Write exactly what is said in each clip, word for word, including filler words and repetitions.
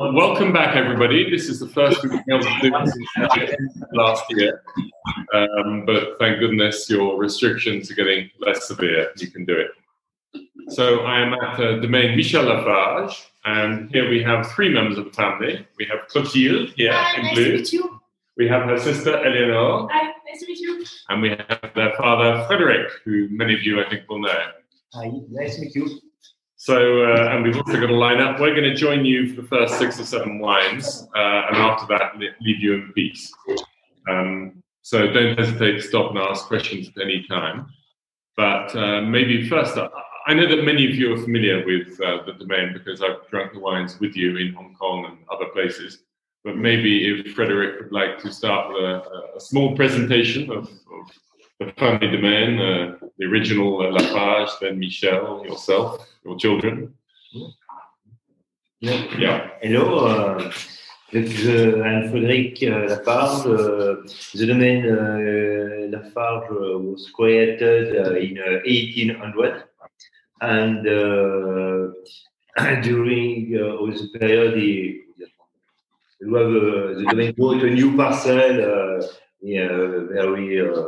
Welcome back, everybody. This is the first we've been able to do this since last year, um, but thank goodness your restrictions are getting less severe. You can do it. So I am at uh, Domaine Michel Lafarge, and here we have three members of the family. We have Clotilde here Hi, in nice blue. To meet you. We have her sister Eleanor. Hi, nice to meet you. And we have their father Frederick, who many of you I think will know. Hi, nice to meet you. So, uh, and we've also got a lineup. We're going to join you for the first six or seven wines, uh, and after that, leave you in peace. Um, so don't hesitate to stop and ask questions at any time. But uh, maybe first up, I know that many of you are familiar with uh, the Domaine because I've drunk the wines with you in Hong Kong and other places. But maybe if Frederick would like to start with a, a small presentation of, of the family Domaine, uh, the original uh, Lafarge, then Michel, yourself, your children. Yeah. yeah. Hello, uh, je, I'm Frederick uh, Lafarge. Uh, the Domaine uh, Lafarge uh, was created uh, in uh, eighteen hundred, and uh, during uh, the period, the, you have, uh, the Domaine bought a new parcel uh, yeah, very. Uh,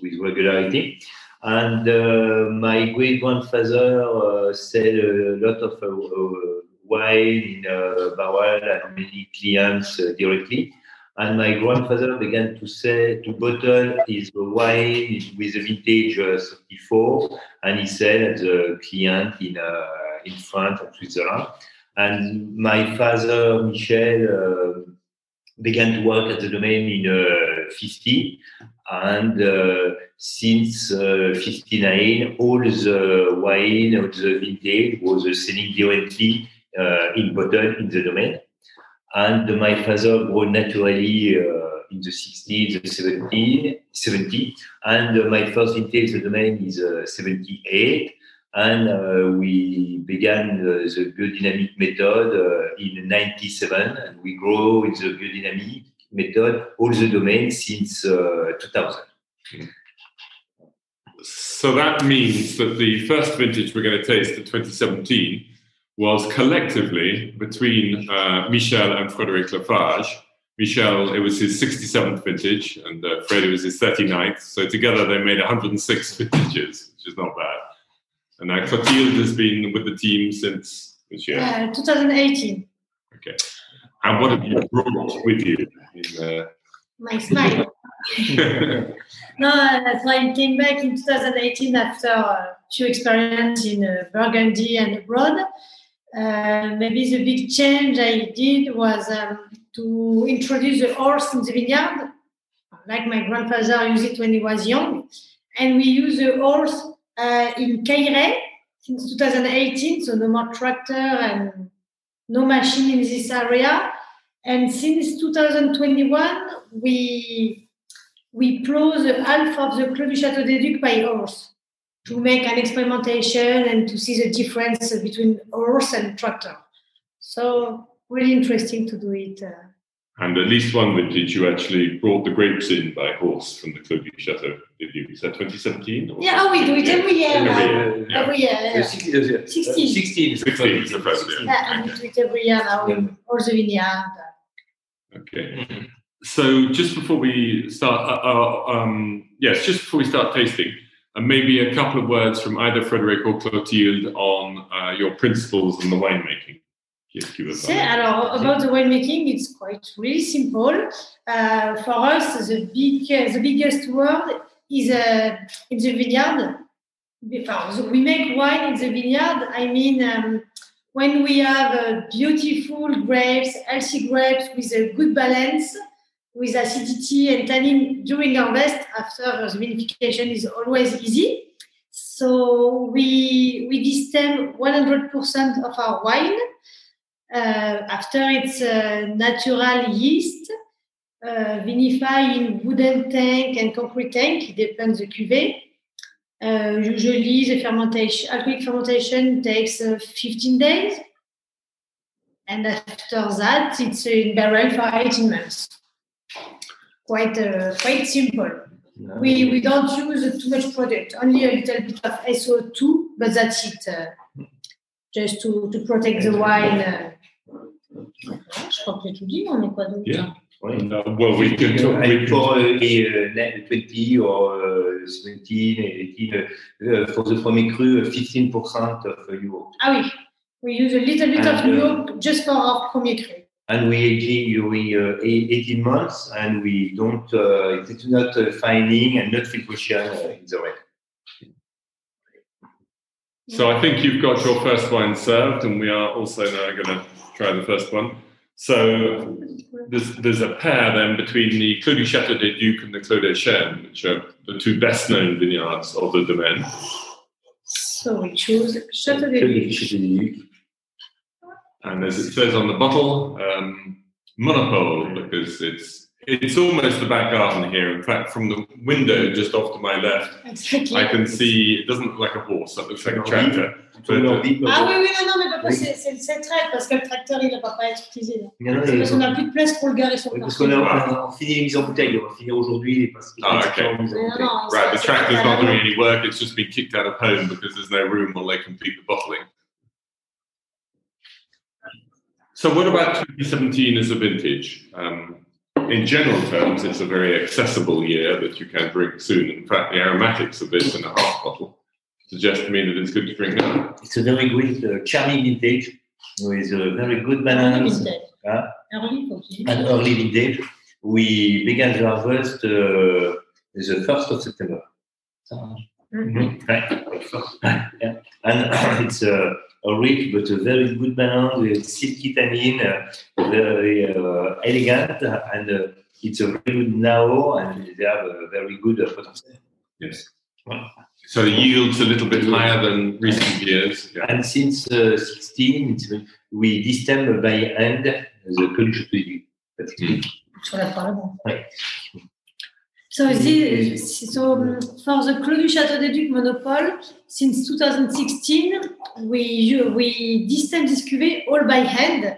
with regularity, and uh, my great-grandfather uh, sold a lot of uh, uh, wine in a barrel and many clients uh, directly, and my grandfather began to sell, to bottle his wine with a vintage uh, thirty-four, and he sold at the client in, uh, in France and Switzerland, and my father, Michel, uh, began to work at the Domaine in uh, fifty, and uh, since uh, fifty-nine, all the wine of the vintage was uh, selling directly uh, in bottle in the Domaine. And my father grew naturally uh, in the sixties, the seventies, and uh, my first vintage, the Domaine, is uh, seventy-eight. And uh, we began uh, the biodynamic method uh, in ninety-seven, and we grow with the biodynamic method all the domains since uh, two thousand. So that means that the first vintage we're going to taste in twenty seventeen was collectively between uh, Michel and Frédéric Lafarge. Michel, it was his sixty-seventh vintage, and uh, Fred, it was his thirty-ninth. So together they made one hundred six vintages, which is not bad. And now Clotilde has been with the team since which year? Uh, twenty eighteen. Okay. And what have you brought with you? In, uh... My slide. No, uh, so I came back in twenty eighteen after a few experience in uh, Burgundy and abroad. Uh, maybe the big change I did was um, to introduce the horse in the vineyard, like my grandfather used it when he was young. And we use the horse Uh, in Caillerets since twenty eighteen, so no more tractor and no machine in this area. And since two thousand twenty-one, we we plow the half of the Clos du Château des Ducs by horse to make an experimentation and to see the difference between horse and tractor. So really interesting to do it. Uh. And at least one vintage, you actually brought the grapes in by horse from the Clos du Château. Did you? Is that twenty seventeen? Or yeah, oh, we do it every year. Every year. Every year. sixteen. sixteen is the first year. Yeah, we do it every year now in all the vineyard. Okay. So just before we start, uh, uh, um, yes, just before we start tasting, uh, maybe a couple of words from either Frédéric or Clotilde on uh, your principles in the winemaking. So, alors, about the winemaking, it's quite really simple. Uh, for us, the big, uh, the biggest word is uh, in the vineyard. Because we make wine in the vineyard. I mean, um, when we have uh, beautiful grapes, healthy grapes with a good balance, with acidity and tannin during harvest, after the vinification is always easy. So we we distem one hundred percent of our wine. Uh, after it's uh, natural yeast, uh, vinify in wooden tank and concrete tank, it depends the cuvée. Uh, usually the fermentation, alcoholic fermentation takes uh, fifteen days. And after that, it's in barrel for eighteen months. Quite uh, quite simple. No. We, we don't use too much product, only a little bit of S O two, but that's it. Uh, just to, to protect the wine. Uh, Je crois que j'ai tout dit, on n'est pas done. Yeah. Well, no, well, we could talk we for uh, the uh, twenty or uh, seventeen, eighteen uh, for the premier cru, fifteen percent of uh, Europe. Ah oui, we use a little bit and, of Europe uh, just for our premier cru. And we aging during uh, eighteen months, and we don't uh, it's not uh, fining and not filtration uh, in the red. So I think you've got your first wine served, and we are also now going to try the first one. So there's, there's a pair then between the Clos du Château des Ducs and the Clos des Chênes, which are the two best known vineyards of the domaine. So we choose Château des Ducs. And as it says on the bottle, um, monopole, because it's it's almost the back garden here. In fact, from the window just off to my left, exactly. I can see, it doesn't look like a horse, that looks like a tractor. But, uh, ah oui, oui, non, non, mais papa, oui. c'est, c'est, c'est le traître, parce que le tracteur, il ne va pas être utilisé. Là. Non, non, c'est parce qu'on n'a plus de place pour le garer sur le parking. Parce qu'on a fini les mises en bouteille, on va finir aujourd'hui. Parce que ah, ok. Non, non, right, the tractor's not doing any work, it's just been kicked out of home because there's no room while they complete the bottling. So what about twenty seventeen as a vintage? Um, in general terms, it's a very accessible year that you can drink soon. In fact, the aromatics of this in a half bottle suggest to me that it's good to drink now. It's a very good, uh, charming vintage with a very good balance. Early vintage. Uh, early vintage. And early vintage. We began the harvest uh, the first of September. Mm-hmm. Right. Yeah. And it's a... Uh, a rich but a very good balance with silky tannin, uh, very uh, elegant, and uh, it's a very good now, and they have a very good uh, potential. Yes. Well, so the yield's a little bit higher than recent years. Yeah. And since uh, sixteen, it's, we distem by hand the culture to you. That's it. Right. So, this, so for the Clos du Château des Ducs monopole, since two thousand sixteen, we we distem this cuvée all by hand,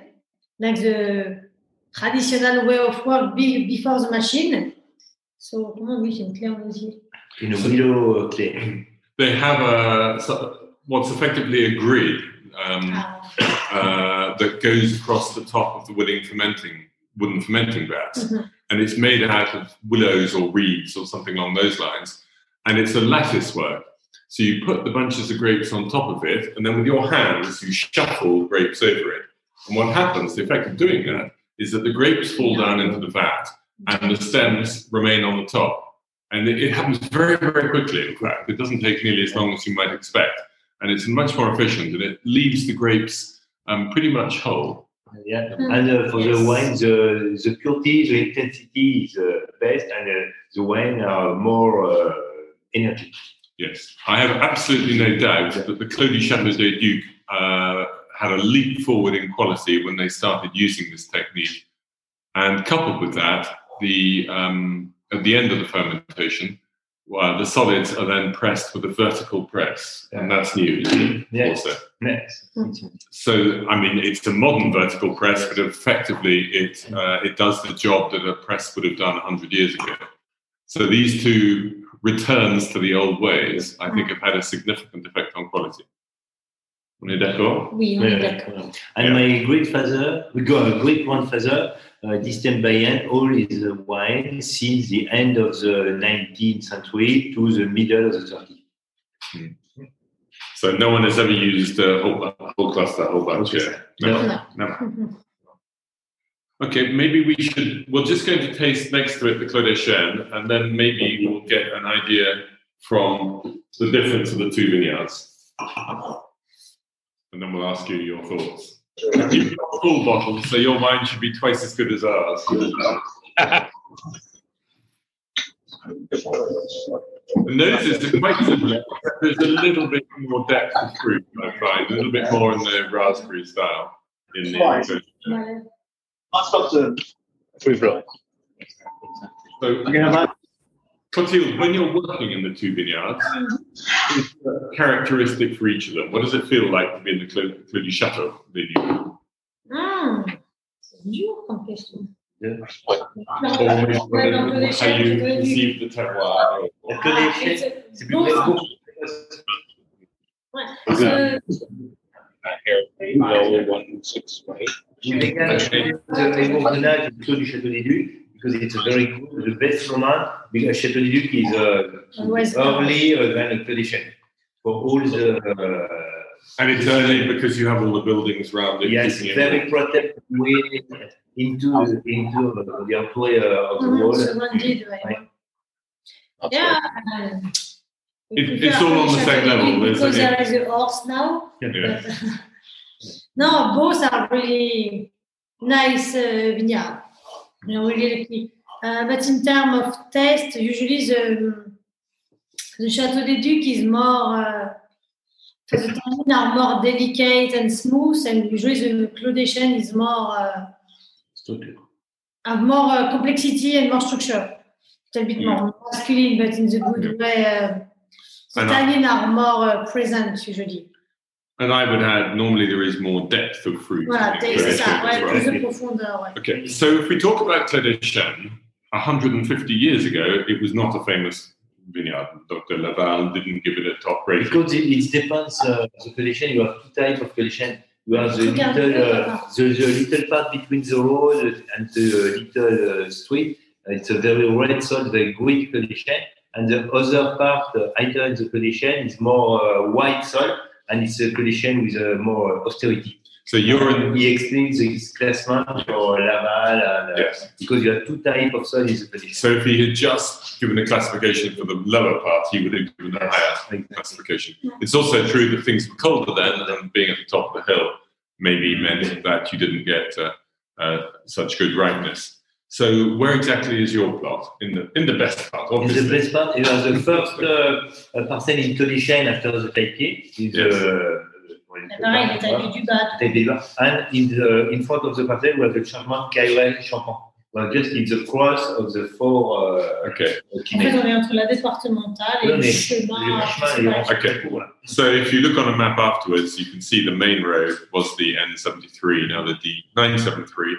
like the traditional way of work be, before the machine. So, comment we can clear aussi? They have a what's effectively a grid um, ah. uh, that goes across the top of the wooden fermenting wooden fermenting vats. Mm-hmm. And it's made out of willows or reeds or something along those lines. And it's a lattice work. So you put the bunches of grapes on top of it, and then with your hands, you shuffle the grapes over it. And what happens, the effect of doing that, is that the grapes fall down into the vat, and the stems remain on the top. And it, it happens very, very quickly, in fact. It doesn't take nearly as long as you might expect. And it's much more efficient, and it leaves the grapes um, pretty much whole. Yeah, mm. and uh, for yes. the wine, the, the purity, the intensity is uh, best, and uh, the wine are more uh, energy. Yes, I have absolutely no doubt yeah. that the Clos du Château des Ducs uh, had a leap forward in quality when they started using this technique. And coupled with that, the um, at the end of the fermentation, well, the solids are then pressed with a vertical press, and that's new, isn't it? Yes. Also. Yes. So, I mean, it's a modern vertical press, but effectively it uh, it does the job that a press would have done one hundred years ago. So these two returns to the old ways, I think, have had a significant effect on quality. On est d'accord? Oui, on est d'accord. And yeah. my great father, we got a great grandfather, uh, distem by hand, all his uh, wine since the end of the nineteenth century to the middle of the thirtieth. Hmm. So no one has ever used a whole, a whole cluster, a whole bunch. Yeah. No, no. no. Mm-hmm. Okay, maybe we should, we're just going to taste next to it the Clos des Chênes, and then maybe we'll get an idea from the difference of the two vineyards. And then we'll ask you your thoughts. You've got a full bottle, so your wine should be twice as good as ours. The noses are quite similar. There's a little bit more depth of fruit, I find, a little bit more in the raspberry style. In the right. yeah. I'll stop the fruit right. So, yeah, Clotilde, when you're working in the two vineyards, it's characteristic for each of them. What does it feel like to be in the Clos du Château des Ducs? Ah, c'est dur comme question. Yeah. Almost whether how you conceive the terroir. C'est plus ouais. The, J'ai begun the gourmanage in Clos du Château des Ducs because it's a very good, the best fromage. Because Château des Ducs is uh, early uh, than a tradition for all the. Uh, and it's early because you have all the buildings around it. Yes, very it. protected way into the, into uh, the employ uh, of the world. Mm-hmm. Right. Yeah. yeah. It, it's all on the same level. Because there is a horse now. Yeah. Yeah. No, both are really nice uh, vineyards. You know, really lucky. Uh, but in terms of taste, usually the the Château des Ducs is more. Uh, the tannins are more delicate and smooth, and usually the Clos des Chênes is more. Uh, Structure. Have more uh, complexity and more structure. It's a bit yeah. more masculine, but in the good yeah. way. Uh, the tannins are more uh, present usually. And I would add, normally there is more depth of fruit. Voilà, c'est ça, ouais, plus de profondeur, ouais. Okay, so if we talk about Clos des Chênes, one hundred fifty years ago, it was not a famous vineyard. Doctor Lavalle didn't give it a top rating. Because it, it depends, uh, the Clos des Chênes, you have two types of Clos des Chênes. You have the little, uh, the, the little part between the road and the little uh, street. It's a very red soil, very green Clos des Chênes. And the other part, uh, either in the Clos des Chênes, is more uh, white soil. And it's a collision with uh, more austerity. So you're in... He explains his classement or Laval, and, uh, yes. because you have two types of soil in the collision. So if he had just given a classification for the lower part, he would have given a higher exactly. classification. Yeah. It's also true that things were colder then, and being at the top of the hill maybe meant that you didn't get uh, uh, such good ripeness. So where exactly is your plot? In the in the best part, obviously. In the best part, you are the first uh, parcel in Clos des Chênes after the Taillepieds. Yes. Uh, well, right, the Taillepieds du Bas. Taillepieds du Bas. And in, the, in front of the parcel, we have the Charmant Caillerets Champant. Well, just in the cross of the four... Uh, okay. En fait, on est entre la départementale et le chemin. Okay. So if you look on a map afterwards, you can see the main road was the N seventy-three, now the D nine seventy-three.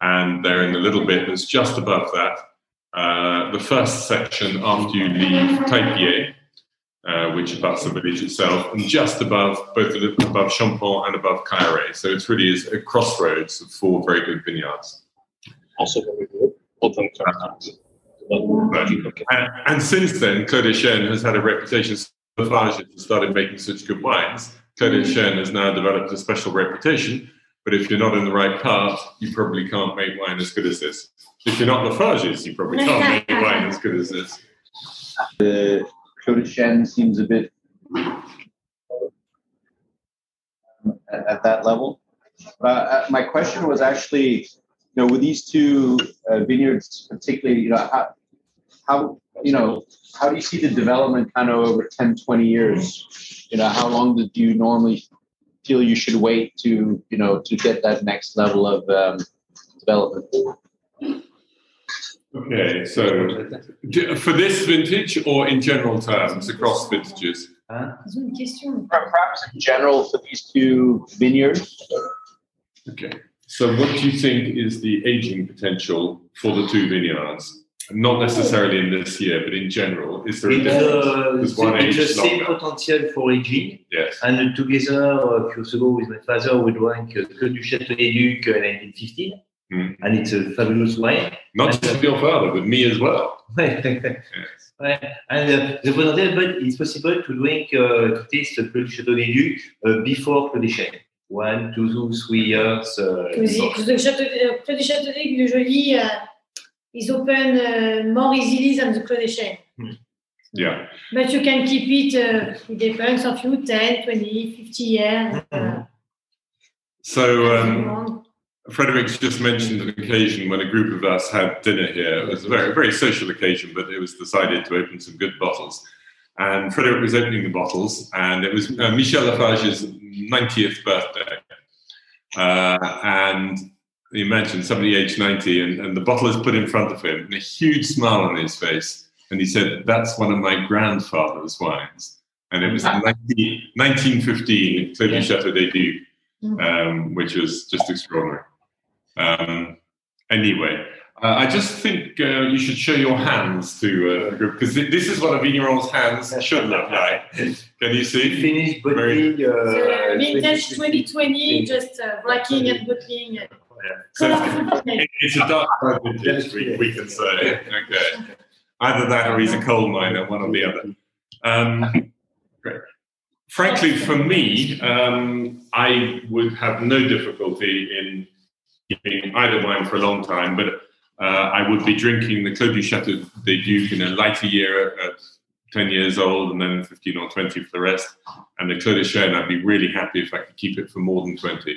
And they're in a little bit that's just above that. Uh, the first section after you leave Taillepieds, uh, which abuts the village itself, and just above, both above Champont and above Caillerets. So it really is a crossroads of four very good vineyards. Also very good. And, and since then, Clos des Chênes has had a reputation. Lafarge started making such good wines. Clos des Chênes has now developed a special reputation. But if you're not in the right path, you probably can't make wine as good as this. If you're not Lafarge's, you probably can't make wine as good as this. The Clos des Chênes seems a bit at, at that level. Uh, my question was actually, you know, with these two uh, vineyards, particularly, you know, how, how, you know, how do you see the development kind of over ten, twenty years? You know, how long did you normally? Feel you should wait to you know to get that next level of um, development. Okay, so for this vintage or in general terms across vintages? Huh? Perhaps in general for these two vineyards. Okay, so what do you think is the aging potential for the two vineyards? Not necessarily in this year, but in general, is there a difference? It's, uh, one it's age the same longer. Potential for aging. Yes. And together, a few years ago with my father, we drank uh, Clos du Château des Ducs in nineteen fifteen, mm. and it's a fabulous wine. Not and, just uh, your father, but me as well. yes. Yeah. And uh, the potential, but it's possible to drink, uh, to taste Clos du Château des Ducs uh, before Clos des Chênes. One, two, two, three years. Uh, Clos du Château des Ducs, le joli. Is open uh, more easily than the Clos des Chênes. Yeah. But you can keep it, uh, it depends on you, ten, twenty, fifty years. Uh, so, um, Frederick's just mentioned an occasion when a group of us had dinner here. It was a very, very social occasion, but it was decided to open some good bottles. And Frederick was opening the bottles, and it was uh, Michel Lafarge's ninetieth birthday. Uh, and You mentioned somebody aged ninety, and, and the bottle is put in front of him, and a huge smile on his face. And he said, "That's one of my grandfather's wines." And it was nineteen fifteen, Clos du Château des Ducs, which was just extraordinary. Um, anyway, uh, I just think uh, you should show your hands to uh, the group, because th- this is what a vigneron's hands should look like. Can you see? Finished bottling. Uh, vintage twenty twenty, just uh, racking and bottling. So it's a dark side of the history, we can say. Okay. Either that or he's a coal miner, one or the other. Um, great. Frankly, for me, um, I would have no difficulty in keeping either wine for a long time, but uh, I would be drinking the Clos du Château des Ducs in a lighter year at ten years old, and then fifteen or twenty for the rest. And the Clos des Chênes, I'd be really happy if I could keep it for more than twenty.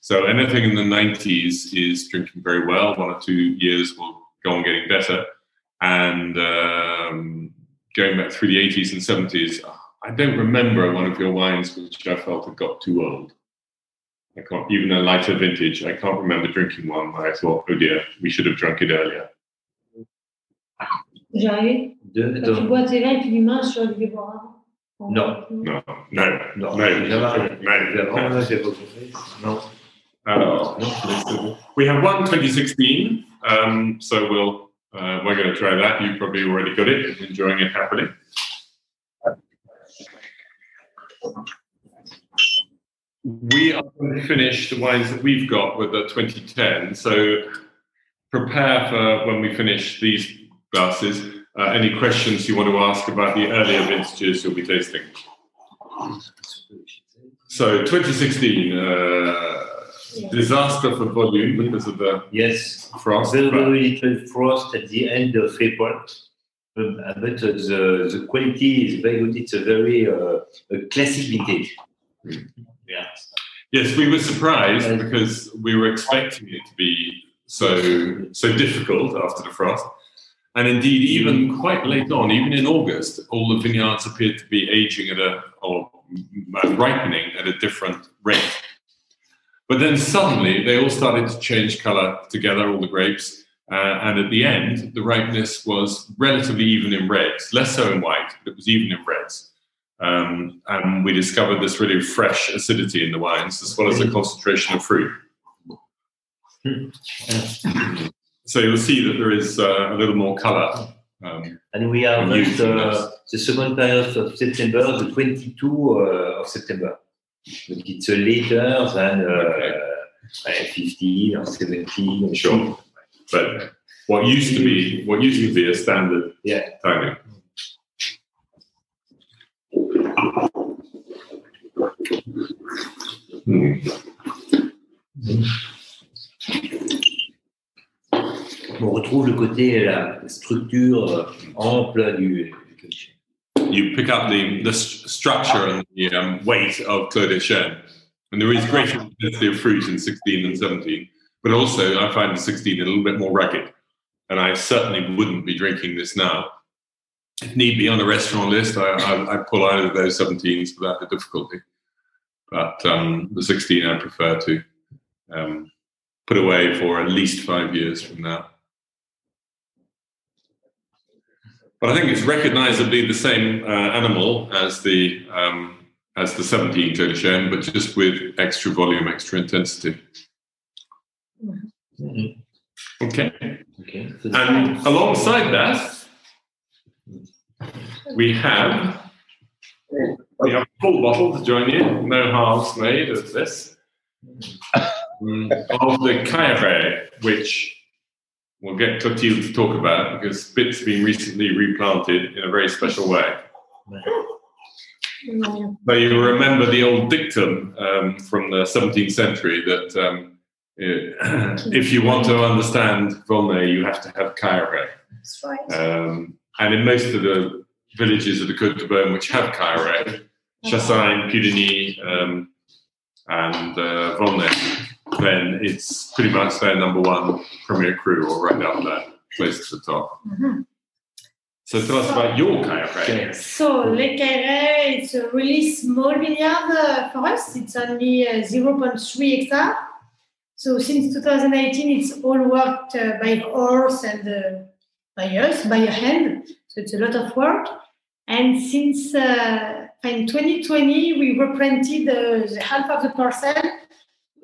So anything in the nineties is drinking very well. One or two years will go on getting better. And um, going back through the eighties and seventies, I don't remember one of your wines which I felt had got too old. I can't, even a lighter vintage, I can't remember drinking one where I thought, oh dear, we should have drunk it earlier. J'arrive. Quand tu bois tes vins, tu les manges, tu vas les boire avant. Non. Non, non, non, non. Alors, we have one twenty sixteen, um, so we'll, uh, we're going to try that. You probably already got it, enjoying it happily. We are going to finish the wines that we've got with the twenty ten, so prepare for when we finish these glasses. Uh, any questions you want to ask about the earlier vintages you'll be tasting? So twenty sixteen, uh, yeah. Disaster for volume because of the yes. frost. Very, very little frost at the end of April. Um, but uh, the, the quality is very good. It's a very uh, a classic vintage. Mm. Yeah. Yes, we were surprised uh, because we were expecting it to be so so difficult after the frost. And indeed, even quite late on, even in August, all the vineyards appeared to be aging at a, or ripening at a different rate. But then suddenly, they all started to change colour together, all the grapes. Uh, and at the end, the ripeness was relatively even in reds, less so in white, but it was even in reds. Um, and we discovered this really fresh acidity in the wines, as well as the concentration of fruit. So you'll see that there is uh, a little more colour. Um, and we are at uh, the second period of September, the twenty-second uh, of September. But it's uh, later than uh, okay. uh, fifteen or seventeen. Sure. But what used to be what used to be a standard yeah. timing. Mm. On retrouve le côté, la structure ample du. You pick up the, the structure and the um, weight of Clos des Chênes. And there is greater density of fruit in sixteen and seventeen. But also, I find the sixteen a little bit more rugged. And I certainly wouldn't be drinking this now. If need be on the restaurant list, I, I, I pull out of those seventeens without the difficulty. But um, the sixteen I prefer to um, put away for at least five years from now. But I think it's recognisably the same uh, animal as the um, as the seventeen Clos des Chênes, but just with extra volume, extra intensity. Mm-hmm. Okay. Okay. And alongside that, we have we have a full bottle to join you. No halves made of this um, of the Caillerets, which. We'll get Clotilde to talk about because Spit's been recently replanted in a very special way. Yeah. So you remember the old dictum um, from the seventeenth century that um, if you want to understand Beaune, you have to have Caire. That's right. Um, and in most of the villages of the Côte de Beaune which have Caire, Chassagne, Puligny, um, and uh, Beaune, then it's pretty much their number one premier cru, or right up there, close to the top. Mm-hmm. So tell so, us about your Caillerets. Yeah. So Le Carré, it's a really small vineyard uh, for us. It's only uh, zero point three hectares. So since two thousand eighteen, it's all worked uh, by horse and uh, by us, by your hand. So it's a lot of work. And since uh, in twenty twenty, we replanted uh, the half of the parcel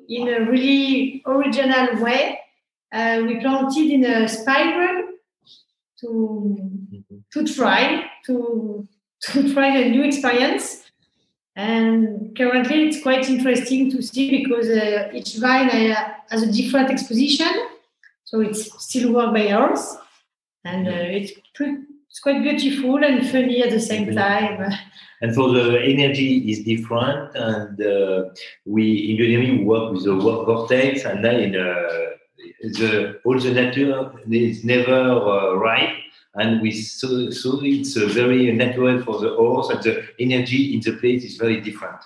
in a really original way. Uh, we planted in a spiral to to try to to try a new experience. And currently it's quite interesting to see because uh, each vine has a different exposition. So it's still work by ours. And uh, it's, pretty, it's quite beautiful and funny at the same time. And so the energy is different. And uh, we, in Bionery, work with the vortex. And then uh, the, all the nature is never uh, right. And we so, so it's uh, very natural for the horse, and the energy in the place is very different.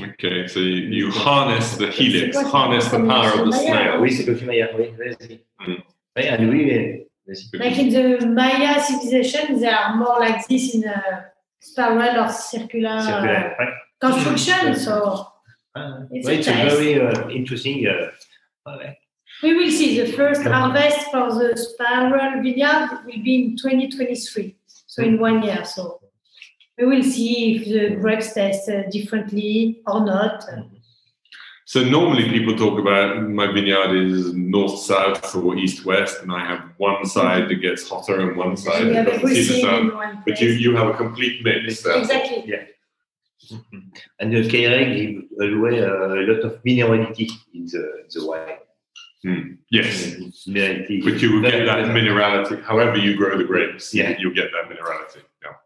Okay, so you, you harness the helix, harness the power of the snail. Oui, c'est le Maya. Oui, vas-y. And we, like in the Maya civilization, they are more like this in a spiral or circular, circular uh, construction. So uh, it's, well, a it's a very uh, interesting. Uh, uh, We will see the first harvest for the spiral vineyard will be in twenty twenty-three, so in one year. So we will see if the grapes taste uh, differently or not. So normally people talk about my vineyard is north-south or east-west, and I have one side that gets hotter and one side that doesn't see the sun. But you, you have a complete mix. So. Exactly. Yeah. Mm-hmm. And the Caire gives away a lot of minerality in the, the wine. Mm. Yes, minerality. But you will get that minerality. However you grow the grapes, yeah. You'll get that minerality. Yeah.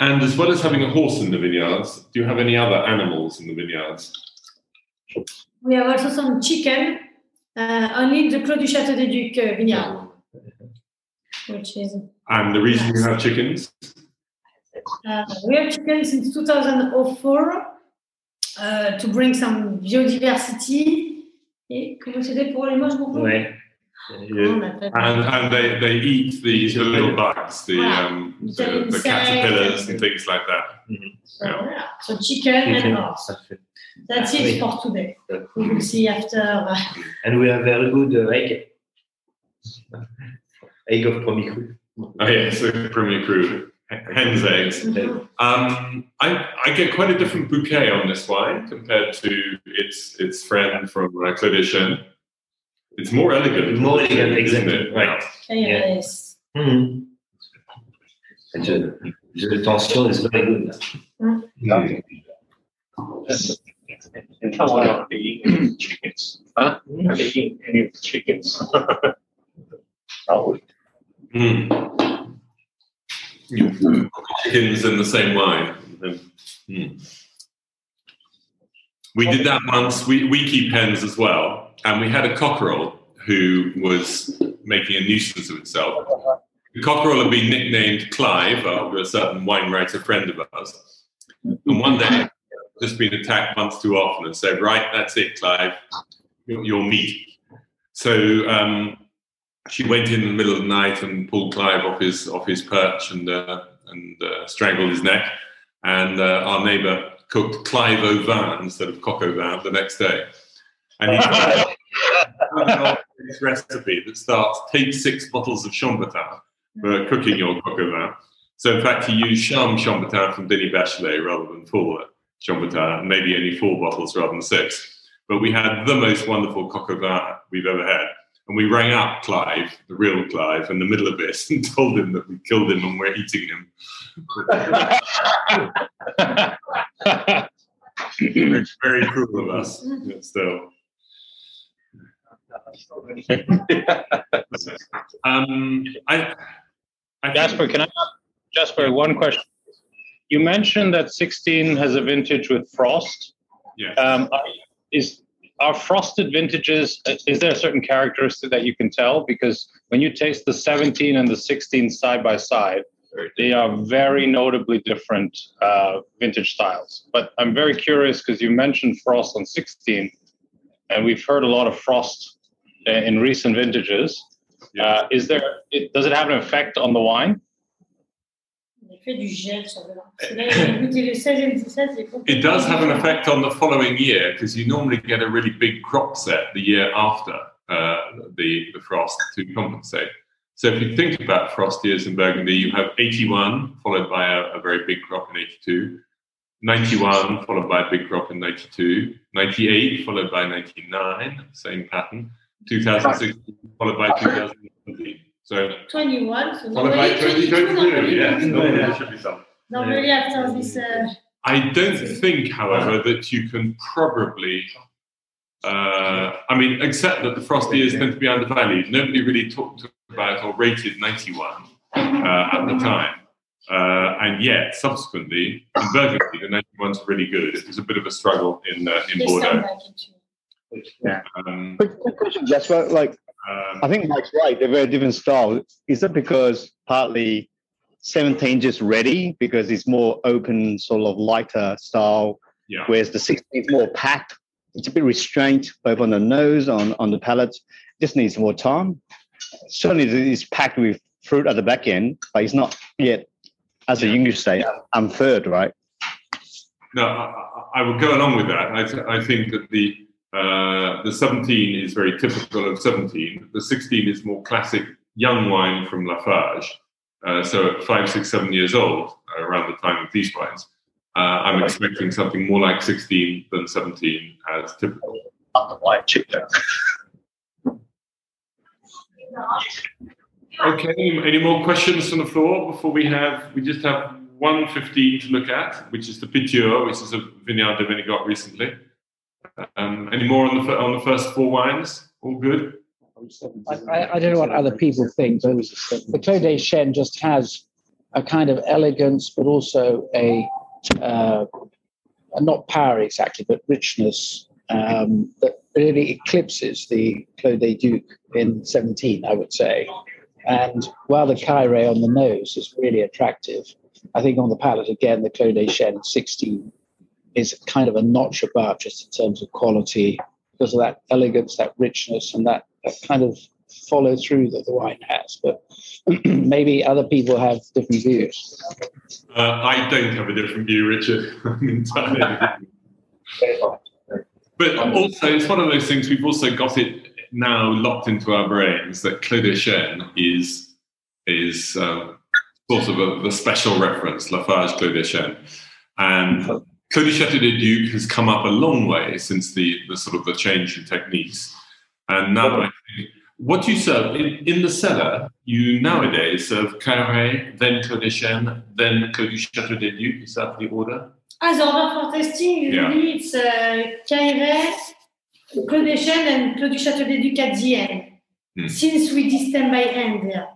And as well as having a horse in the vineyards, do you have any other animals in the vineyards? We have also some chicken, uh, only in the Clos du Château des Ducs uh, vineyard. Which is and the reason you have chickens? Uh, we have chickens since two thousand four uh, to bring some biodiversity. Et comment c'était pour les moches beaucoup? Oui. And they, they eat these little bugs, the, um, the, the caterpillars and things like that. Mm-hmm. So, yeah. So chicken and horse. That's it for today. We will see after. And we have very good uh, egg. Egg of premier cru. Oh yes, premier cru. Hen's eggs. Mm-hmm. Um, I, I get quite a different bouquet on this wine compared to its its friend from uh, Clos des Chênes. It's more elegant. More elegant, exactly. Right. Yeah. Yes. Mm-hmm. And the, the tension is very good. Mm-hmm. Yeah. How are they eating chickens? Huh? Are they eating any chickens? Oh. Mm. You put chickens in the same wine. Mm. We did that once. We, we keep hens as well. And we had a cockerel who was making a nuisance of itself. The cockerel had been nicknamed Clive after a certain wine writer friend of ours. And one day, just been attacked once too often and said, right, that's it, Clive, you're, you're meat. So, um, she went in the middle of the night and pulled Clive off his off his perch and uh, and uh, strangled his neck. And uh, our neighbour cooked Clive au vin instead of coq au vin the next day. And he found this recipe that starts: take six bottles of Chambertin for cooking your coq au vin. So in fact, he used Charme Chambertin from Denis Bachelet rather than full Chambertin, maybe only four bottles rather than six. But we had the most wonderful coq au vin we've ever had. And we rang up Clive, the real Clive, in the middle of this and told him that we killed him and we're eating him. It's very cruel of us. Still. Um, I, I Jasper, can I ask Jasper one question? You mentioned that sixteen has a vintage with frost. Yeah. Um, is Are frosted vintages, is there a certain characteristic that you can tell? Because when you taste the seventeen and the sixteen side by side, they are very notably different uh, vintage styles. But I'm very curious because you mentioned frost on sixteen, and we've heard a lot of frost in recent vintages. Yes. Uh, is there? It, does it have an effect on the wine? It does have an effect on the following year because you normally get a really big crop set the year after uh, the, the frost to compensate. So if you think about frost years in Burgundy, you have eighty-one followed by a, a very big crop in eighty-two, ninety-one followed by a big crop in ninety-two, ninety-eight followed by ninety-nine, same pattern, two thousand sixteen followed by two thousand seventeen. So twenty-one, so normally twenty-two, yeah. Normally after this uh, I don't think, however, that you can probably... Uh, I mean, except that the Frosty is tend to be undervalued. Nobody really talked about or rated ninety-one uh, at the time. Uh, and yet, subsequently, in Burgundy, the ninety-one's really good. It was a bit of a struggle in uh, in Bordeaux. Yeah. Um, but good question. That's what, like, um, I think Mike's right. They're very different styles. Is that because partly seventeenth is ready because it's more open, sort of lighter style, yeah. whereas the sixteenth is more packed? It's a bit restrained, both on the nose, on, on the palate. Just needs more time. Certainly, it's packed with fruit at the back end, but it's not yet, as the English say, unfurred, right? No, I, I would go along with that. I, th- I think that the uh, the seventeen is very typical of seventeen. The sixteen is more classic young wine from Lafarge. Uh, so at five, six, seven years old, uh, around the time of these wines, Uh, I'm expecting something more like sixteen than seventeen as typical. Okay, any more questions on the floor before we have, we just have one fifteen to look at, which is the Piteau, which is a vineyard Dominic got recently. Um, any more on the on the first four wines? All good? I, I don't know what other people think, but the Clos des Chênes just has a kind of elegance, but also a Uh, not power exactly, but richness um, that really eclipses the Clos des Ducs in seventeen, I would say. And while the Caire on the nose is really attractive, I think on the palate, again, the Clos des Chênes sixteen is kind of a notch above just in terms of quality because of that elegance, that richness, and that, that kind of follow through that the wine has, but maybe other people have different views. Uh, I don't have a different view, Richard. I'm entirely different. But also, it's one of those things, we've also got it now locked into our brains that Clos des Chênes is, is uh, sort of a, the special reference, Lafarge Clos des Chênes. And Clos du Château des Ducs has come up a long way since the, the sort of the change in techniques. And now I think what you serve in, in the cellar, you nowadays serve Caire, then Clos des Chênes, then Clos du Château des Ducs. Is that the order? As order for tasting, usually yeah. it's uh, Caire, Clos des Chênes, and Clos du Château des Ducs at the end. Mm. Since we destem by hand there.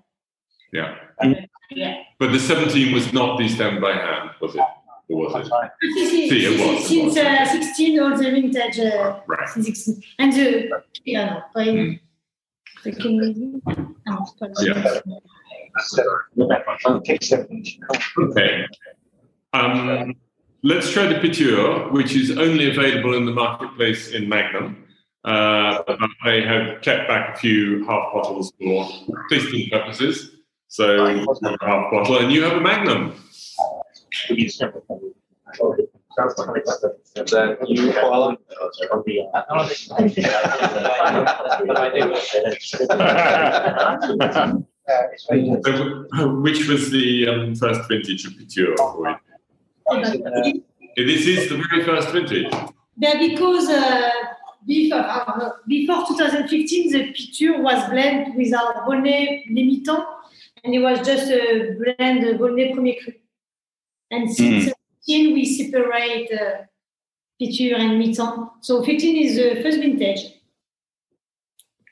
Yeah. yeah. Mm. But the seventeen was not destemmed by hand, was it? Or was it? See, see, it was. Since it was. Uh, sixteen, all the vintage. Uh, right. sixteen. And the. Yeah, by, mm. Yeah. Okay. Um, let's try the Piteau, which is only available in the marketplace in Magnum. Uh, I have kept back a few half bottles for tasting purposes. So a half bottle, and you have a Magnum. And then you follow. Which was the um, first vintage of Piteau? This is the very first vintage. Yeah, because uh, before, uh, before twenty fifteen, the Piteau was blended with our Beaune Les Mitans, and it was just a blend of Beaune Premier Cru. And since mm. fifteen, we separate uh, Piteau and Mitan. So fifteen is the uh, first vintage.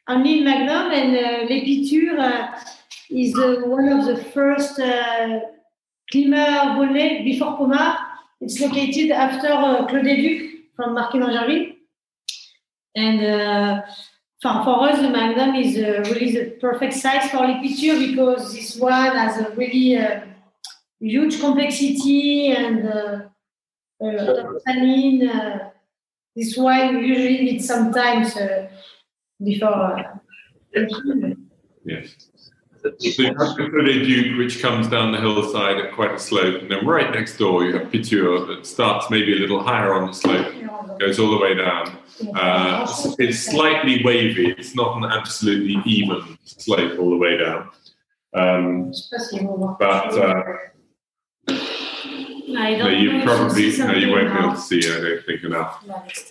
Only in Magnum, and uh, Les Piteau uh, is uh, one of the first uh, Climat Bonnet before Pommard. It's located after uh, Clos des Ducs from Marquis d'Angerville. And uh, for us, the Magnum is uh, really the perfect size for Les Piteau because this one has a really uh, huge complexity and uh, a lot of tannin. Uh, this wine usually needs some time uh, before. Uh, yes. So you have Clos des Ducs, which comes down the hillside at quite a slope, and then right next door you have Piteau that starts maybe a little higher on the slope, goes all the way down. Uh, it's slightly wavy, it's not an absolutely even slope all the way down. Um, but uh, No, you, no, you probably no, you won't now. Be able to see. I don't think enough.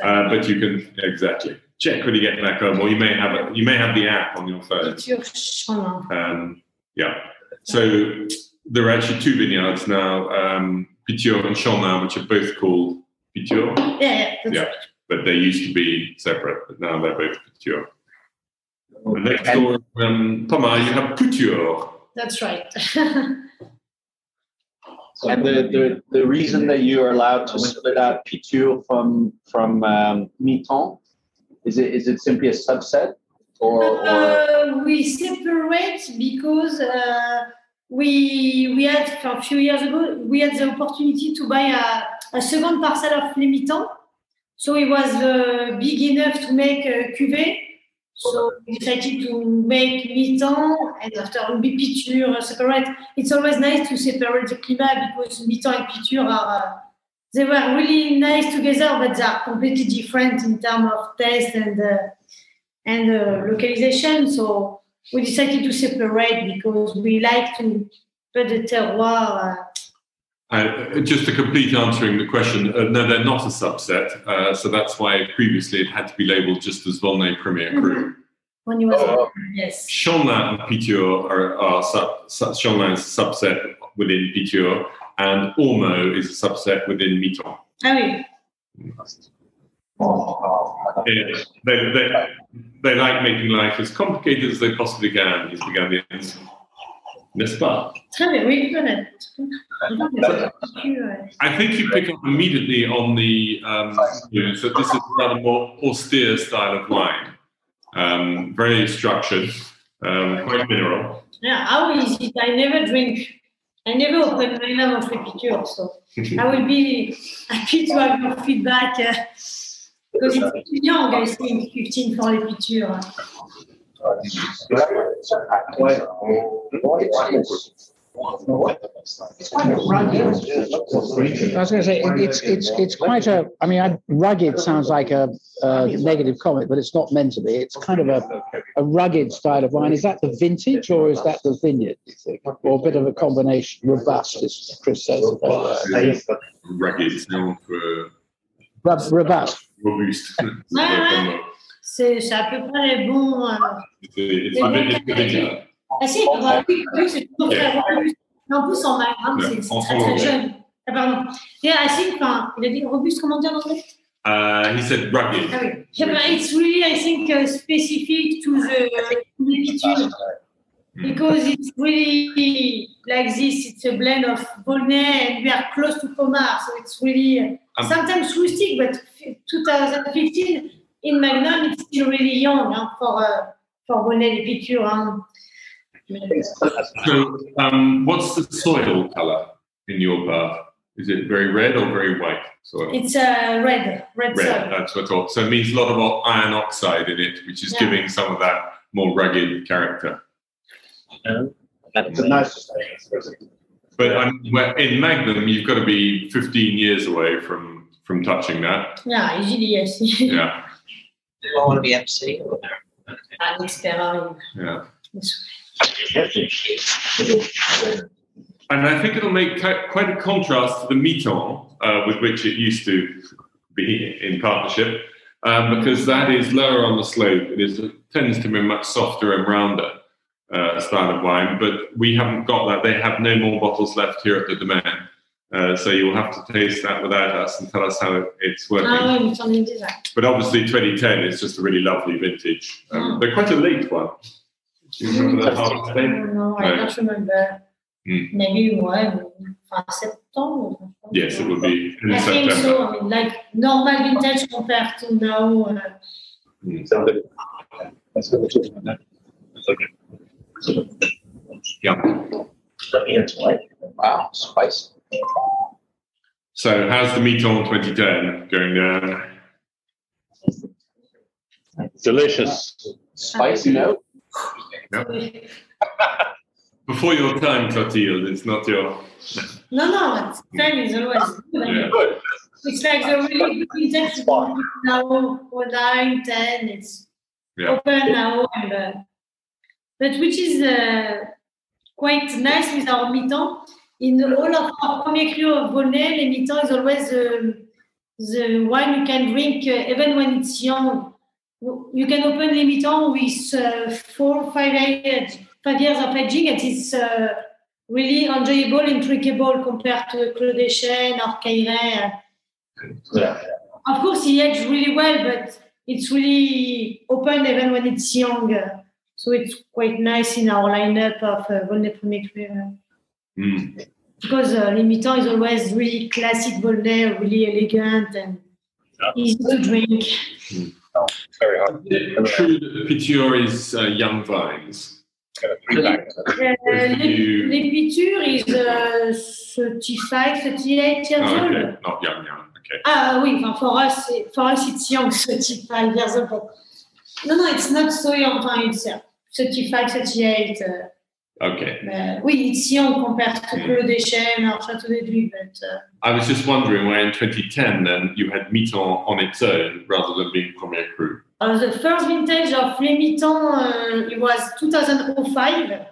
Uh, but you can exactly check when you get back home, or you may have a, you may have the app on your phone. Um, yeah. So there are actually two vineyards now. Um, Piteau and Chalna, which are both called Piteau. Yeah, yeah. yeah. But they used to be separate, but now they're both Piteau. Okay. Next door, um, Pommard, you have Piteau. That's right. So and the, the, the reason that you are allowed to split out Piteau from from um, Mitan, is it is it simply a subset? Or, or? Uh, we separate because uh, we we had a few years ago we had the opportunity to buy a, a second parcel of Les Mitans, so it was uh, big enough to make a cuvée. So we decided to make Mitan and after will be Piteau separate. It's always nice to separate the climat because Mitan and Piteau are uh, they were really nice together, but they are completely different in terms of taste and uh, and uh, localization. So we decided to separate because we like to put the terroir. Uh, Uh, just to complete answering the question, uh, no, they're not a subset, uh, so that's why previously it had to be labelled just as Volnay Premier Cru. When you were uh, yes. Chalna and Piteau are, are sub, sub, Chalna is a subset within Piteau, and Ormeaux is a subset within Mitan. Oh, yeah. Yeah, they, they, they like making life as complicated as they possibly can, these Burgundians. N'est-ce pas? Très bien, oui, I think you pick up immediately on the um, you know, so this is a rather more austere style of wine, um, very structured, um, quite mineral. Yeah, how is it? I never drink. I never open my mouth of Piteau, so I will be happy to have your feedback because uh, it's too young. I think fifteen for the Piteau. I was going to say it, it's it's it's quite a. I mean, I, rugged sounds like a, a negative comment, but it's not meant to be. It's kind of a, a rugged style of wine. Is that the vintage or is that the vineyard? You think, or a bit of a combination? Robust, as Chris says. Rugged, no, robust. Robust. C'est, c'est à peu près les bons. Euh, les bons caractéristiques. Ah si, oui, oui, c'est toujours très robuste. Mais en plus, en Maghram, c'est, c'est très très jeune. Ah pardon. Et ah si, enfin, il a dit robuste, comment dire en anglais? Uh, he said rugged. Ah, oui. Yeah, but it's really, I think, uh, specific to the Piteau because it's really like this. It's a blend of Beaune and we are close to Pommard, so it's really uh, sometimes rustic. But twenty fifteen. In Magnum, it's still really young huh, for uh, for Beaune Les Piteau. Huh? So, um, what's the soil color in your bath? Is it very red or very white soil? It's uh, red, red, red soil. That's what I thought. So it means a lot of iron oxide in it, which is yeah. giving some of that more rugged character. Yeah. That's a nice. But um, in Magnum, you've got to be fifteen years away from from touching that. Yeah, usually yes. Yeah. Do I want to be M C or no? An expert. Yeah. And I think it'll make quite a contrast to the Mitan, uh, with which it used to be in partnership, um, because that is lower on the slope. It, is, it tends to be much softer and rounder uh, style of wine, but we haven't got that. They have no more bottles left here at the Domaine. Uh, so you'll have to taste that without us and tell us how it, it's working. Oh, but obviously twenty ten is just a really lovely vintage. Um, oh. They're quite a late one. Do you remember that harvest date? No, I don't remember. Mm. Maybe one uh, September. Yes, it would be in I September. Think so. I mean, like normal vintage compared to now. Uh, mm. That's what we're talking about now. That's okay. Yeah. Wow, spicy. So, how's the Mitan twenty ten going down? Delicious. Spicy, no? No. Before your time, Clotilde, it's not your... No, no, it's time is always yeah. good. It's like the really good index now, nine, ten, it's yeah. open now. And, uh, but which is uh, quite nice with our Mitan. In all of our premier cru of Beaune, Les Mitans is always uh, the wine you can drink uh, even when it's young. You can open Les Mitans with uh, four, five years, five years of aging, and it's uh, really enjoyable, intricable compared to Clos des Chênes or Caillerets. Yeah. Of course, he aged really well, but it's really open even when it's young. So it's quite nice in our lineup of uh, Beaune Les Mitans. Mm. Because uh, Les Mitans is always really classic Beaune, really elegant and yeah. easy to drink. Mm. Oh, very hard. I'm sure that Piteau is uh, young vines. Uh, uh, Les Piteau is uh, thirty-five, thirty-eight years oh, okay. old. Not young, young. Okay. Ah, oui, for us, for us it's young, thirty-five years old. No, no, it's not so young, it's uh, thirty-five, thirty-eight. Uh, okay. Uh, oui, it's young compared to mm. Clos des Chênes or Château des Ducs, but... Uh, I was just wondering why in twenty ten then you had Mitan on its own rather than being Premier Cru. Uh, the first vintage of Les Mitans, uh, it was two thousand five.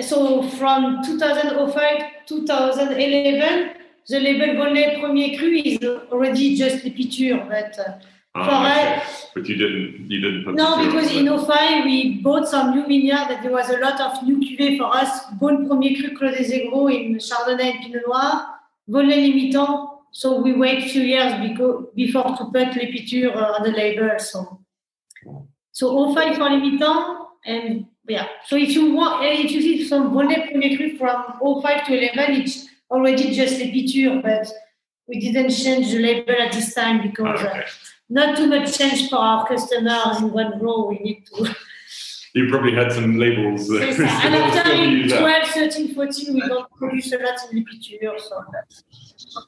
So from two thousand five to two thousand eleven, the label Beaune Premier Cru is already just Les Piteaux, but... Uh, Oh, okay. But you didn't, you didn't put No, because in oh five we bought some new vineyards that there was a lot of new cuvées for us. Beaune Premier Cru, Clos des Aigrots in Chardonnay and Pinot Noir, Beaune Les Mitans. So we wait a few years beco- before to put Les Piteaux on the label. So, so oh five for Les Mitans, and yeah. So if you want, if you see some Beaune Premier Cru from oh five to eleven, it's already just Les Piteaux, but we didn't change the label at this time because. Oh, okay. uh, Not too much change for our customers in one row. We need to. You probably had some labels. Uh, and after in twelve, thirteen, fourteen, we don't produce a lot in Les Piteaux. So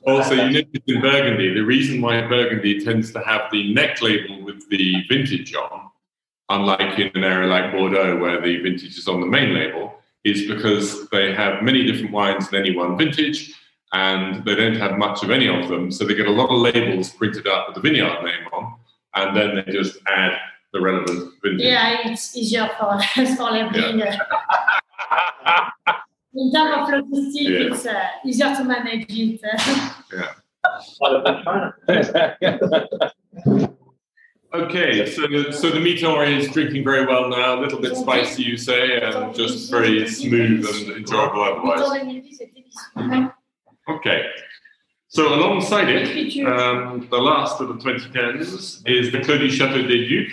also, you noticed in Burgundy, the reason why Burgundy tends to have the neck label with the vintage on, unlike in an area like Bordeaux where the vintage is on the main label, is because they have many different wines in any one vintage. And they don't have much of any of them, so they get a lot of labels printed up with the vineyard name on, and then they just add the relevant vintage. Yeah, it's easier for us for labeling. Yeah. In terms of logistics, yeah. it's uh, easier to manage it. Yeah. Okay, so so the Mitans is drinking very well now, a little bit spicy, you say, and just very smooth and enjoyable otherwise. Okay, so alongside it, um, the last of the twenty tens is the Clos du Château des Ducs.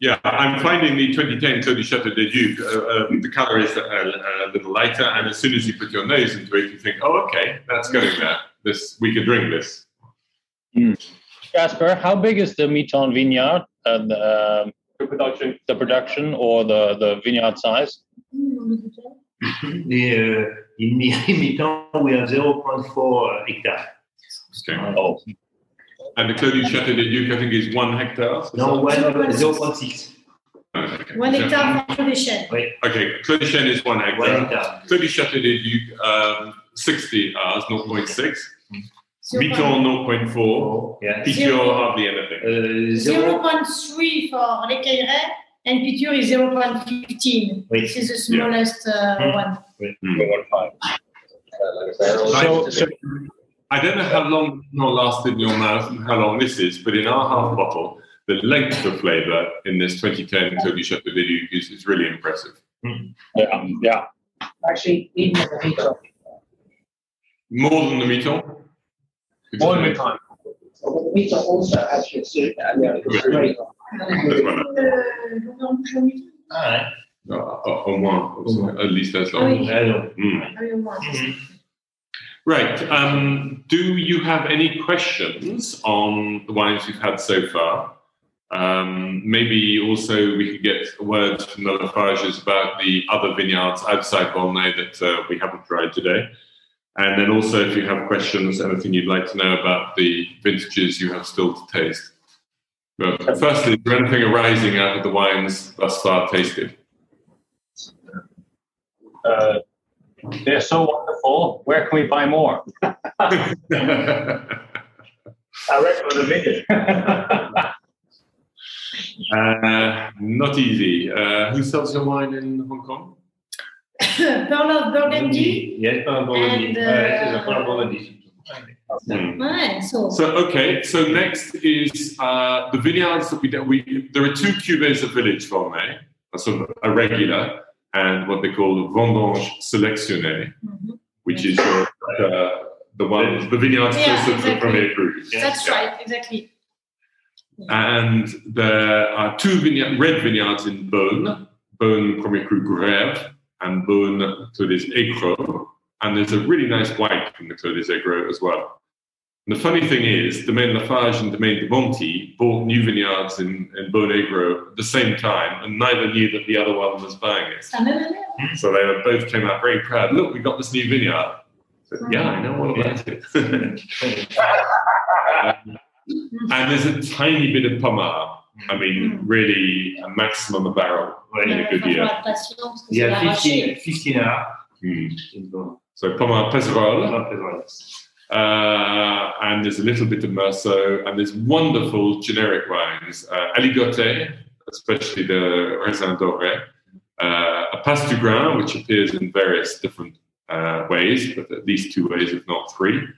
Yeah, I'm finding the twenty ten Clos du Château des Ducs, uh, uh, the colour is a, a, a little lighter, and as soon as you put your nose into it, you think, oh, okay, that's going there. This we can drink this. Mm. Jasper, how big is the Mitan vineyard, uh, the, uh, the, production. the production or the, the vineyard size? The, uh, in Mitan, we have zero point four hectares. Okay. Oh. And the Clos du Château des Ducs, I think, is one hectare? So no, one, zero point six. Oh, okay. One hectare for Clos des Chênes. Oui. Okay, Clos des Chênes is one hectare. One hectare. Clos du Château des Ducs, um, sixty hours, zero point six. Mitan, zero point four. Yeah. Piteau, hardly anything. Uh, zero point three for Les Caillerets. And Piteau is zero point one five. Wait. This is the smallest uh, mm. one. zero point one five. So, so, I don't know how long it lasts in your mouth and how long this is, but in our half bottle, the length of flavour in this twenty ten Clos du Château des Ducs is, is really impressive. Mm. Yeah. yeah. Actually, even the Mitan. More than the Mitan? More than the Mitan. Well, the Mitan also actually is very long. Ah, au moins, at least as long. Mm. Right. Um, do you have any questions on the wines you've had so far? Um, maybe also we could get words from the Lafarges about the other vineyards outside Beaune that uh, we haven't tried today. And then also, if you have questions, anything you'd like to know about the vintages you have still to taste. But firstly, is there anything arising out of the wines thus far tasted? Uh, they're so wonderful. Where can we buy more? I reckon a vintage. uh, not easy. Uh, who sells your wine in Hong Kong? Pearl of Burgundy. Yes, Pearl of Burgundy. And, uh, uh, this is a Pearl of Burgundy. Mm. Right. So, so okay. So next is uh, the vineyards that we do. We there are two cuvées of village Vendée, a sort of a regular and what they call the vendange sélectionnée, mm-hmm. which is your, uh, the one the vineyards closer yeah, exactly. to Premier Cru. Yes. That's yeah. right. Exactly. And there are two vineyard, red vineyards in Beaune, Beaune Premier Cru Grève and Beaune Clos des Aigrots. And there's a really nice white from the Clos des Aigrots as well. And the funny thing is, Domaine Lafarge and Domaine de Monti bought new vineyards in, in Beaune Aigros at the same time, and neither knew that the other one was buying it. So they both came out very proud. Look, we got this new vineyard. So, yeah, I know all about it. um, And there's a tiny bit of Pommard. I mean, really a maximum of barrel in a good year. Yeah, fifteen hours. Mm. So Pommard Pézerolles. Uh, and there's a little bit of Merceau. And there's wonderful generic wines. Uh, Aligoté, especially the Raisin Doré. Uh, a Passe du grain, which appears in various different uh, ways, but at least two ways, if not three.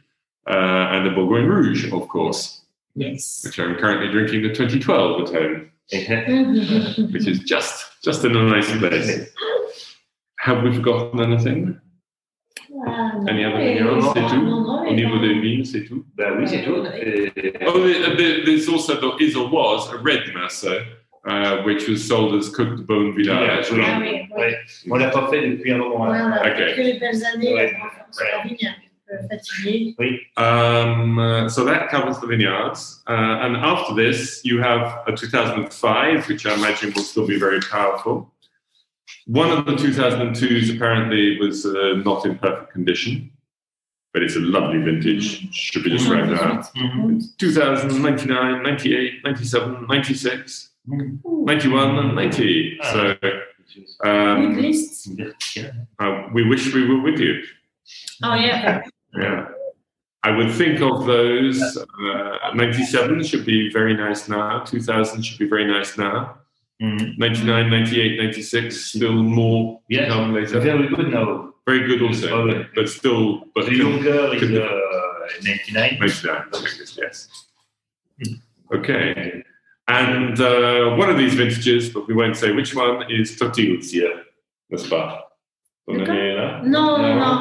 Uh, and the Bourgogne Rouge, of course. Yes. Which I'm currently drinking the twenty twelve at home, which is just just in a nice place. Have we forgotten anything? Uh, Any no, other vineyards? C'est tout. Au niveau des vignes, c'est tout. Ben oui, c'est tout. Oh, there's also the, is or was a red Merceau, uh, which was sold as Côte de Beaune Village. Yeah, yeah, yeah. Yeah. Ouais. On l'a pas fait depuis un moment. Voilà, okay. Que les belles années, ouais. Ouais. Um, uh, so that covers the vineyards. Uh, and after this, you have a two thousand five, which I imagine will still be very powerful. One of the two thousand twos apparently was uh, not in perfect condition, but it's a lovely vintage. Should be described as two thousand, ninety-nine, ninety-eight, ninety-seven, ninety-six, Ooh. ninety-one, and ninety. So um, uh, we wish we were with you. Oh, yeah. Yeah, I would think of those. Uh, ninety-seven should be very nice now. two thousand should be very nice now. Mm-hmm. ninety-nine, ninety-eight, ninety-six, still more to yes. come later. Very good now. Very good also, oh, but still. But the younger is uh, ninety-nine. ninety-nine, yes. Okay. And uh, one of these vintages, but we won't say which one, is Clotilde's year, n'est-ce pas? No, no, no.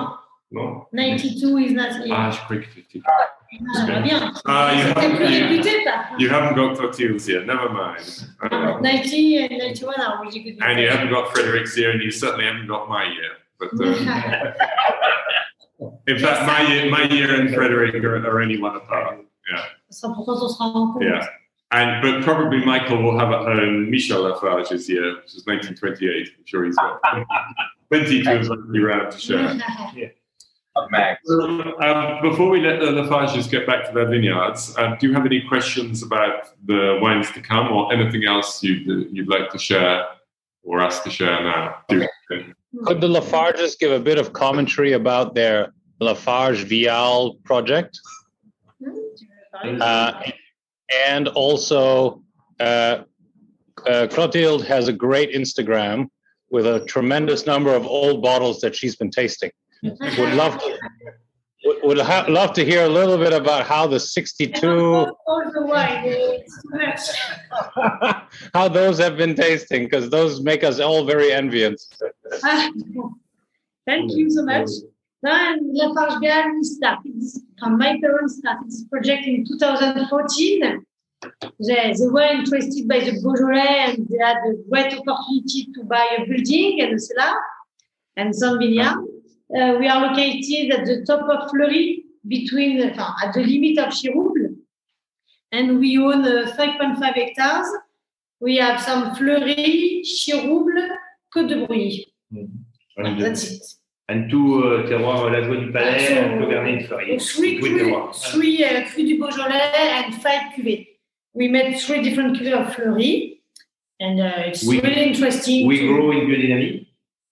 No. ninety-two is not here. Ah, je crois que fifty. Ah, you haven't, you haven't got Clotilde's here. Never mind. Um, ninety and ninety-one are really good. And you haven't got Frederick's here, and you certainly haven't got my year. But um, in fact, my year, my year and Frederick are, are only one apart. Yeah. Yeah. And but probably Michael will have at home Michel Lafarge's year, which is nineteen twenty-eight. I'm sure he's got twenty-two of them around to share. Yeah. Max. Um, before we let the Lafarges get back to their vineyards, um, do you have any questions about the wines to come or anything else you'd, you'd like to share or us to share now? Okay. Could the Lafarges give a bit of commentary about their Lafarge-Vial project? Uh, and also, uh, uh, Clotilde has a great Instagram with a tremendous number of old bottles that she's been tasting. Would love to would, would ha- love to hear a little bit about how the sixty-two how those have been tasting, because those make us all very envious. Ah, thank you so much. And Lafarge-Vial started from my parents started this project in two thousand fourteen. They, they were interested by the Beaujolais and they had the great opportunity to buy a building and a cellar and some vineyard. Uh, we are located at the top of Fleurie, between uh, at the limit of Chiroubles, and we own uh, five point five hectares. We have some Fleurie, Chiroubles, Côte de Brouilly. Mm-hmm. And that's it. And two uh, terroirs, La Joye du Palais, so, and Clos du Château des Aigrots. Three, three, three uh, Clos du Beaujolais, and five cuvées. We made three different cuvées of Fleurie, and uh, it's we, really interesting. We to, grow in biodynamic.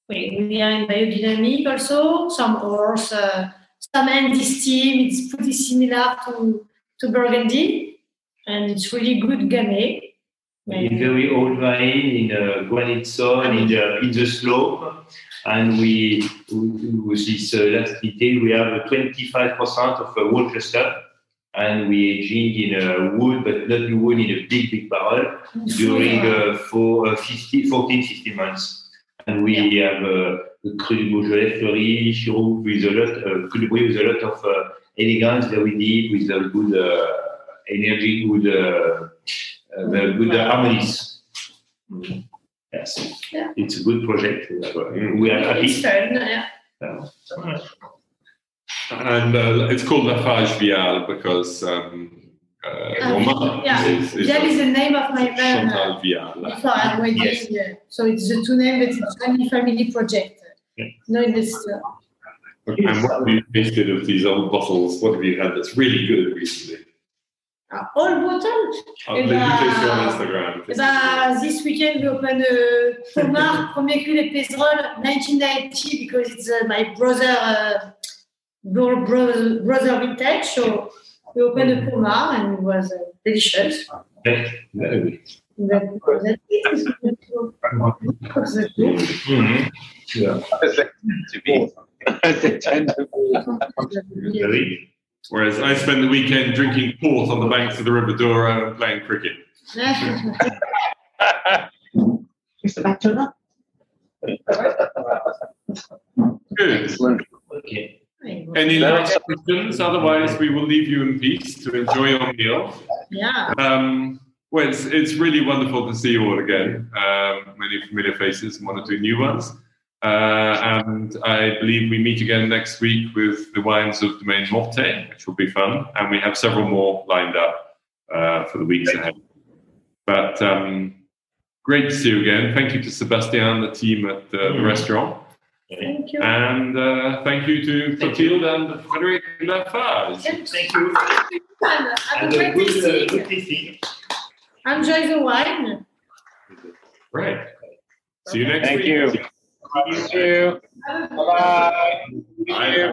We are in biodynamic also, some horse, uh, some Andy steam. It's pretty similar to, to Burgundy, and it's really good Gamay. in very old vine, in uh, granite soil, in the, in the slope. And we, with this uh, last detail, we have twenty-five percent of uh, wood cluster. And we aging in a uh, wood, but not in wood, in a big, big barrel during uh, for, uh, fifteen, fifteen months. And we yeah. have uh, Clos du Beaujolais, Fleurie, Chiroubles with a lot, uh, Clos du Brouilly with a lot of uh, elegance that we need, with a good uh, energy, good, uh, uh, good uh, harmonies. Mm-hmm. Yes, yeah. It's a good project. We are happy. It's fun, yeah. Uh, uh, And uh, it's called Lafarge-Vial because um, uh, uh, Romain yeah. is, is, Vial is the name of my friend. Chantal Villard. So, yes. yeah. so it's the two names, but it's only family project. Yeah. No, it's. Uh, okay. And what have you tasted of these old bottles? What have you had that's really good recently? Uh, old bottle? Oh, you uh, taste it on Instagram. Uh, this weekend we opened uh, Pommard Pézerolles nineteen ninety because it's uh, my brother. Uh, Brother, brother vintage, so we opened a Pommard and it was uh, delicious. Whereas I spent the weekend drinking port on the banks of the River Douro and playing cricket. Good. Okay. Any last questions? Otherwise, we will leave you in peace to enjoy your meal. Yeah. Um, well, it's, it's really wonderful to see you all again. Um, many familiar faces, one or two new ones. Uh, and I believe we meet again next week with the wines of Domaine Morte, which will be fun. And we have several more lined up uh, for the weeks ahead. But um, great to see you again. Thank you to Sebastian, the team at the, mm. the restaurant. Thank you. And uh, thank you to Clotilde and Frédéric Lafarge. Yes. Thank you. Have a great tasting. Enjoy the wine. Right. See you next thank week. You. Thank you. Bye-bye. Bye. Bye.